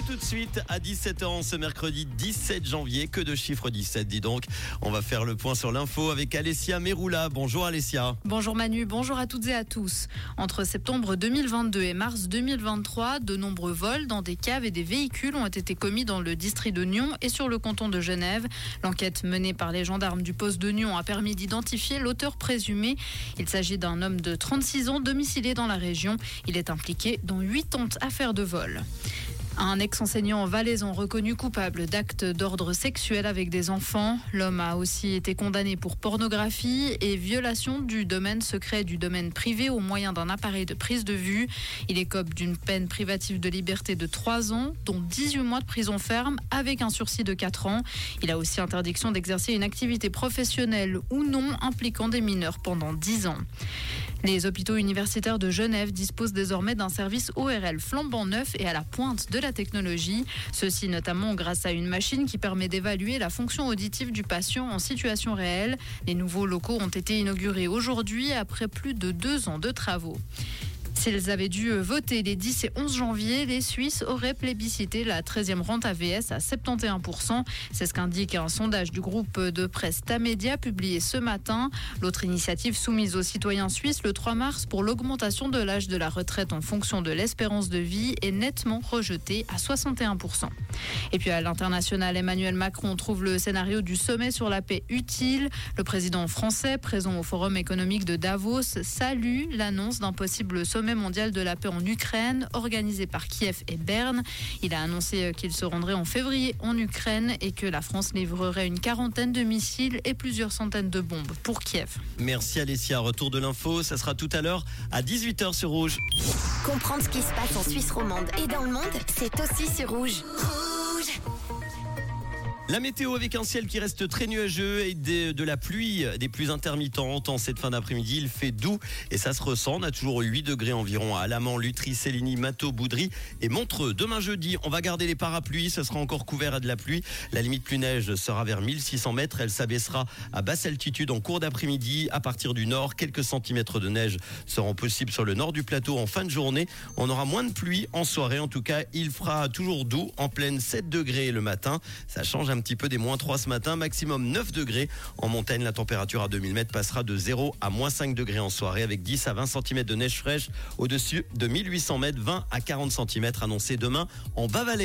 Et tout de suite à 17h ce mercredi 17 janvier, que de chiffres 17 dis donc, on va faire le point sur l'info avec Alessia Meroula. Bonjour Alessia. Bonjour Manu, bonjour à toutes et à tous. Entre septembre 2022 et mars 2023, de nombreux vols dans des caves et des véhicules ont été commis dans le district de Nyon et sur le canton de Genève. L'enquête menée par les gendarmes du poste de Nyon a permis d'identifier l'auteur présumé. Il s'agit d'un homme de 36 ans domicilié dans la région. Il est impliqué dans 80 affaires de vol. Un ex-enseignant valaisan reconnu coupable d'actes d'ordre sexuel avec des enfants. L'homme a aussi été condamné pour pornographie et violation du domaine secret et du domaine privé au moyen d'un appareil de prise de vue. Il écope d'une peine privative de liberté de 3 ans, dont 18 mois de prison ferme avec un sursis de 4 ans. Il a aussi interdiction d'exercer une activité professionnelle ou non impliquant des mineurs pendant 10 ans. Les hôpitaux universitaires de Genève disposent désormais d'un service ORL flambant neuf et à la pointe de la technologie. Ceci notamment grâce à une machine qui permet d'évaluer la fonction auditive du patient en situation réelle. Les nouveaux locaux ont été inaugurés aujourd'hui après plus de 2 ans de travaux. S'ils avaient dû voter les 10 et 11 janvier, les Suisses auraient plébiscité la 13e rente AVS à 71%. C'est ce qu'indique un sondage du groupe de presse Tamedia publié ce matin. L'autre initiative soumise aux citoyens suisses le 3 mars pour l'augmentation de l'âge de la retraite en fonction de l'espérance de vie est nettement rejetée à 61%. Et puis à l'international, Emmanuel Macron trouve le scénario du sommet sur la paix utile. Le président français, présent au Forum économique de Davos, salue l'annonce d'un possible sommet mondial de la paix en Ukraine, organisé par Kiev et Berne. Il a annoncé qu'il se rendrait en février en Ukraine et que la France livrerait une quarantaine de missiles et plusieurs centaines de bombes pour Kiev. Merci Alessia. Retour de l'info, ça sera tout à l'heure à 18h sur Rouge. Comprendre ce qui se passe en Suisse romande et dans le monde, c'est aussi sur Rouge. La météo avec un ciel qui reste très nuageux et de la pluie, des pluies intermittentes en cette fin d'après-midi. Il fait doux et ça se ressent. On a toujours 8 degrés environ à Alamant, Lutry, Cellini, Mato, Boudry et Montreux. Demain jeudi, on va garder les parapluies. Ce sera encore couvert à de la pluie. La limite pluie-neige sera vers 1600 mètres. Elle s'abaissera à basse altitude en cours d'après-midi. À partir du nord, quelques centimètres de neige seront possibles sur le nord du plateau en fin de journée. On aura moins de pluie en soirée. En tout cas, il fera toujours doux en pleine 7 degrés le matin. Ça change un petit peu des moins 3 ce matin, maximum 9 degrés. En montagne, la température à 2000 mètres passera de 0 à moins 5 degrés en soirée avec 10 à 20 cm de neige fraîche au-dessus de 1800 mètres, 20 à 40 cm annoncés demain en Bas-Vallée.